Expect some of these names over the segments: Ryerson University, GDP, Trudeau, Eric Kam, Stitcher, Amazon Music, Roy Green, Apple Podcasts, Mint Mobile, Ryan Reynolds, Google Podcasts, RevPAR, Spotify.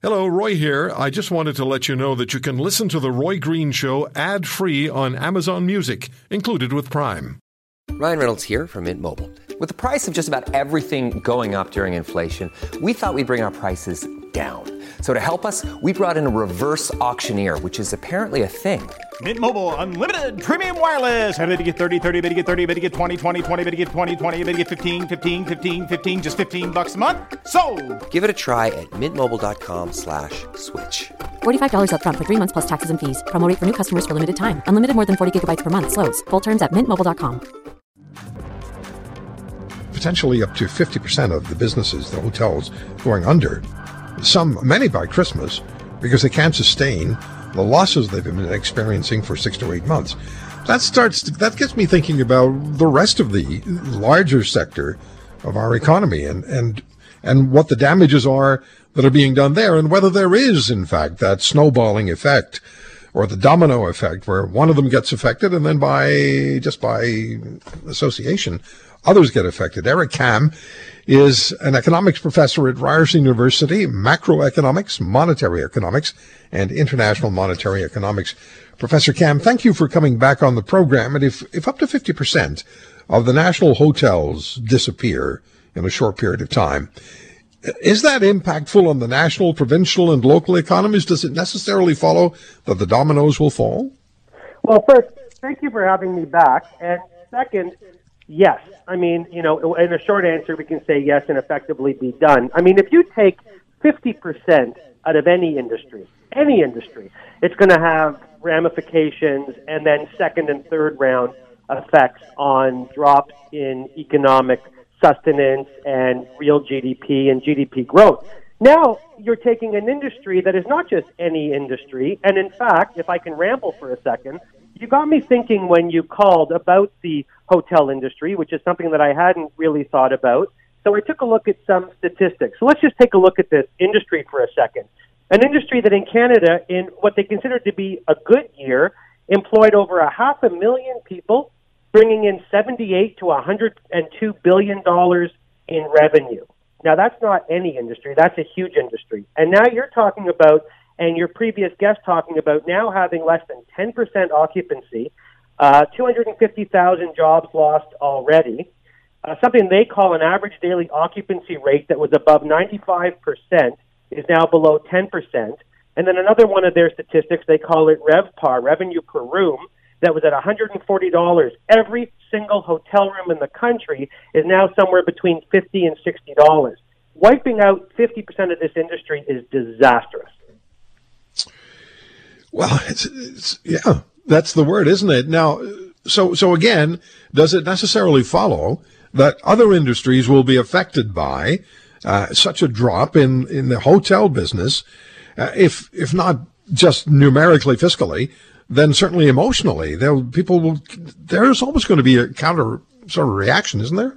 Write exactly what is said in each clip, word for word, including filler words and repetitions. Hello, Roy here. I just wanted to let you know that you can listen to The Roy Green Show ad-free on Amazon Music, included with Prime. Ryan Reynolds here from Mint Mobile. With the price of just about everything going up during inflation, we thought we'd bring our prices down. So to help us, we brought in a reverse auctioneer, which is apparently a thing. Mint Mobile Unlimited Premium Wireless. How to get thirty, thirty, how to get thirty, how to get twenty, twenty, twenty, how to get twenty, twenty, how to get fifteen, fifteen, fifteen, fifteen, just fifteen bucks a month? Sold! Give it a try at mintmobile.com slash switch. forty-five dollars up front for three months plus taxes and fees. Promo rate for new customers for limited time. Unlimited more than forty gigabytes per month. Slows full terms at mint mobile dot com. Potentially up to fifty percent of the businesses, the hotels, going under, some, many by Christmas, because they can't sustain the losses they've been experiencing for six to eight months. That starts, that gets me thinking about the rest of the larger sector of our economy and, and, and what the damages are that are being done there, and whether there is, in fact, that snowballing effect or the domino effect where one of them gets affected and then by, just by association, others get affected. Eric Kam is an economics professor at Ryerson University, macroeconomics, monetary economics, and international monetary economics. Professor Kam, thank you for coming back on the program. And if, if up to fifty percent of the national hotels disappear in a short period of time, is that impactful on the national, provincial, and local economies? Does it necessarily follow that the dominoes will fall? Well, first, thank you for having me back. And second, yes. I mean, you know, in a short answer, we can say yes and effectively be done. I mean, if you take fifty percent out of any industry, any industry, it's going to have ramifications and then second and third round effects on drops in economic sustenance and real G D P and G D P growth. Now you're taking an industry that is not just any industry. And in fact, if I can ramble for a second, you got me thinking when you called about the hotel industry, which is something that I hadn't really thought about. So I took a look at some statistics. So let's just take a look at this industry for a second. An industry that in Canada, in what they considered to be a good year, employed over a half a million people, bringing in seventy-eight to one hundred two billion dollars in revenue. Now, that's not any industry. That's a huge industry. And now you're talking about, and your previous guest talking about, now having less than ten percent occupancy, uh, two hundred fifty thousand jobs lost already, uh, something they call an average daily occupancy rate that was above ninety-five percent is now below ten percent. And then another one of their statistics, they call it RevPAR, revenue per room, that was at one hundred forty dollars. Every single hotel room in the country is now somewhere between fifty dollars and sixty dollars. Wiping out fifty percent of this industry is disastrous. Well, it's, it's, yeah, that's the word, isn't it? Now, so so again, does it necessarily follow that other industries will be affected by uh, such a drop in, in the hotel business, uh, if if not just numerically, fiscally, then certainly emotionally? There, people will. There's almost going to be a counter sort of reaction, isn't there?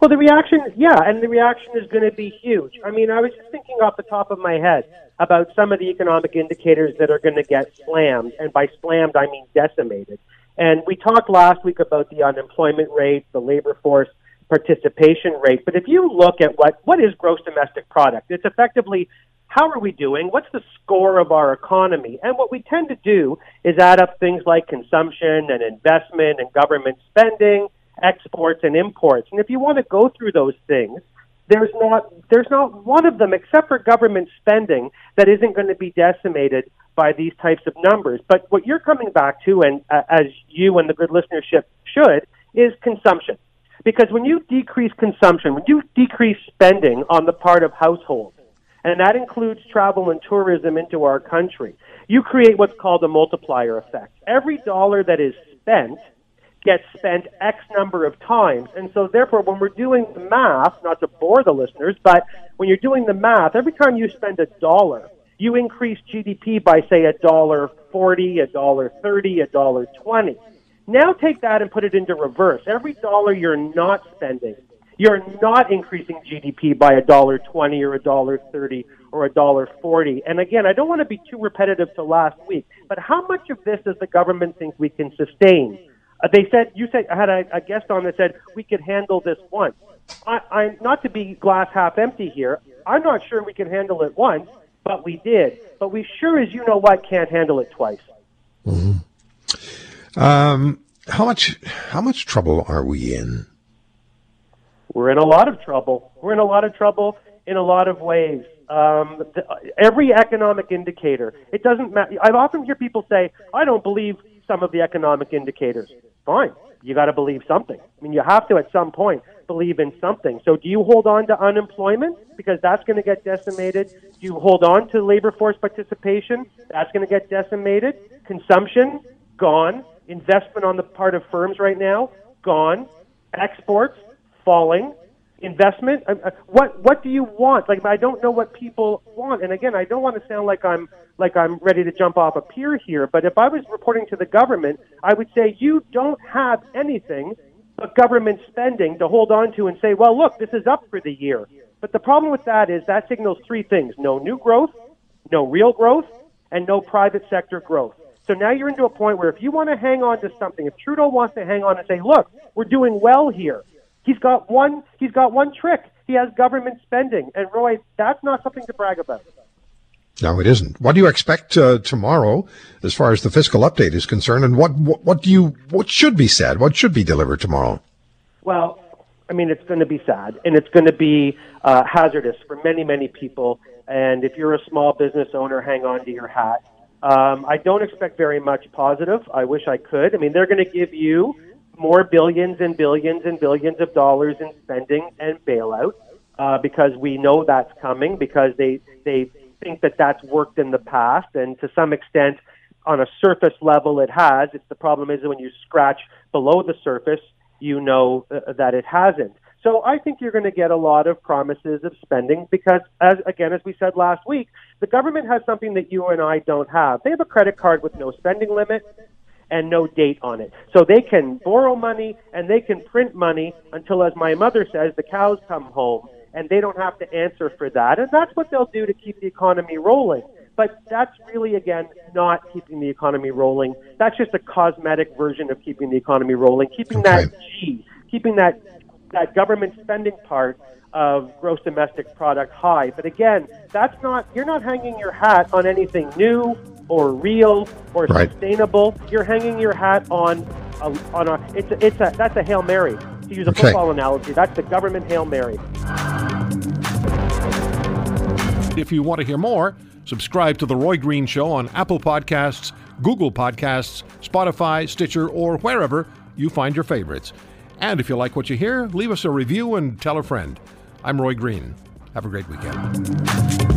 Well, the reaction, yeah, and the reaction is going to be huge. I mean, I was just thinking off the top of my head about some of the economic indicators that are going to get slammed, and by slammed, I mean decimated. And we talked last week about the unemployment rate, the labor force participation rate. But if you look at what, what is gross domestic product, it's effectively, how are we doing? What's the score of our economy? And what we tend to do is add up things like consumption and investment and government spending, exports and imports. And if you want to go through those things, there's not there's not one of them except for government spending that isn't going to be decimated by these types of numbers. But what you're coming back to, and uh, as you and the good listenership should, is consumption. Because when you decrease consumption, when you decrease spending on the part of households, and that includes travel and tourism into our country, you create what's called a multiplier effect. Every dollar that is spent gets spent X number of times. And so therefore, when we're doing the math, not to bore the listeners, but when you're doing the math, every time you spend a dollar, you increase G D P by, say, a dollar forty, a dollar thirty, a dollar twenty. Now take that and put it into reverse. Every dollar you're not spending, you're not increasing G D P by a dollar twenty or a dollar thirty or a dollar forty. And again, I don't want to be too repetitive to last week, but how much of this does the government think we can sustain? Uh, they said, you said, I had a, a guest on that said, we could handle this once. I, I'm not to be glass half empty here. I'm not sure we can handle it once. but we did. But we sure as you know what can't handle it twice. Mm-hmm. Um, how much how much trouble are we in? We're in a lot of trouble. We're in a lot of trouble in a lot of ways. Um, the, every economic indicator, it doesn't matter. I often hear people say, I don't believe some of the economic indicators. Fine. You got to believe something. I mean, you have to at some point believe in something. So do you hold on to unemployment? Because that's going to get decimated. Do you hold on to labor force participation? That's going to get decimated. Consumption, gone. Investment on the part of firms right now, gone. Exports, falling. Investment, uh, what what do you want? Like, I don't know what people want. And again, I don't want to sound like I'm like I'm ready to jump off a pier here, but if I was reporting to the government, I would say you don't have anything but government spending to hold on to and say, well, look, this is up for the year. But the problem with that is that signals three things: no new growth, no real growth, and no private sector growth. So now you're into a point where if you want to hang on to something, if Trudeau wants to hang on and say, look, we're doing well here, He's got one. He's got one trick. He has government spending, and Roy, that's not something to brag about. No, it isn't. What do you expect uh, tomorrow, as far as the fiscal update is concerned, and what, what what do you what should be said? What should be delivered tomorrow? Well, I mean, it's going to be sad, and it's going to be uh, hazardous for many, many people. And if you're a small business owner, hang on to your hat. Um, I don't expect very much positive. I wish I could. I mean, they're going to give you more billions and billions and billions of dollars in spending and bailout, uh, because we know that's coming, because they they think that that's worked in the past, and to some extent, on a surface level, it has. It's the problem is that when you scratch below the surface, you know uh, that it hasn't. So I think you're going to get a lot of promises of spending because, as again, as we said last week, the government has something that you and I don't have. They have a credit card with no spending limit and no date on it. So they can borrow money and they can print money until, as my mother says, the cows come home, and they don't have to answer for that. And that's what they'll do to keep the economy rolling. But that's really, again, not keeping the economy rolling. That's just a cosmetic version of keeping the economy rolling, keeping okay. that G, keeping that, that government spending part of gross domestic product high. But again, that's not, you're not hanging your hat on anything new or real or right. sustainable. You're hanging your hat on a, on a it's a, it's a that's a Hail Mary, to use a okay. football analogy. That's the government Hail Mary. If you want to hear more, subscribe to The Roy Green Show on Apple Podcasts, Google Podcasts, Spotify, Stitcher, or wherever you find your favorites. And if you like what you hear, leave us a review and tell a friend. I'm Roy Green. Have a great weekend.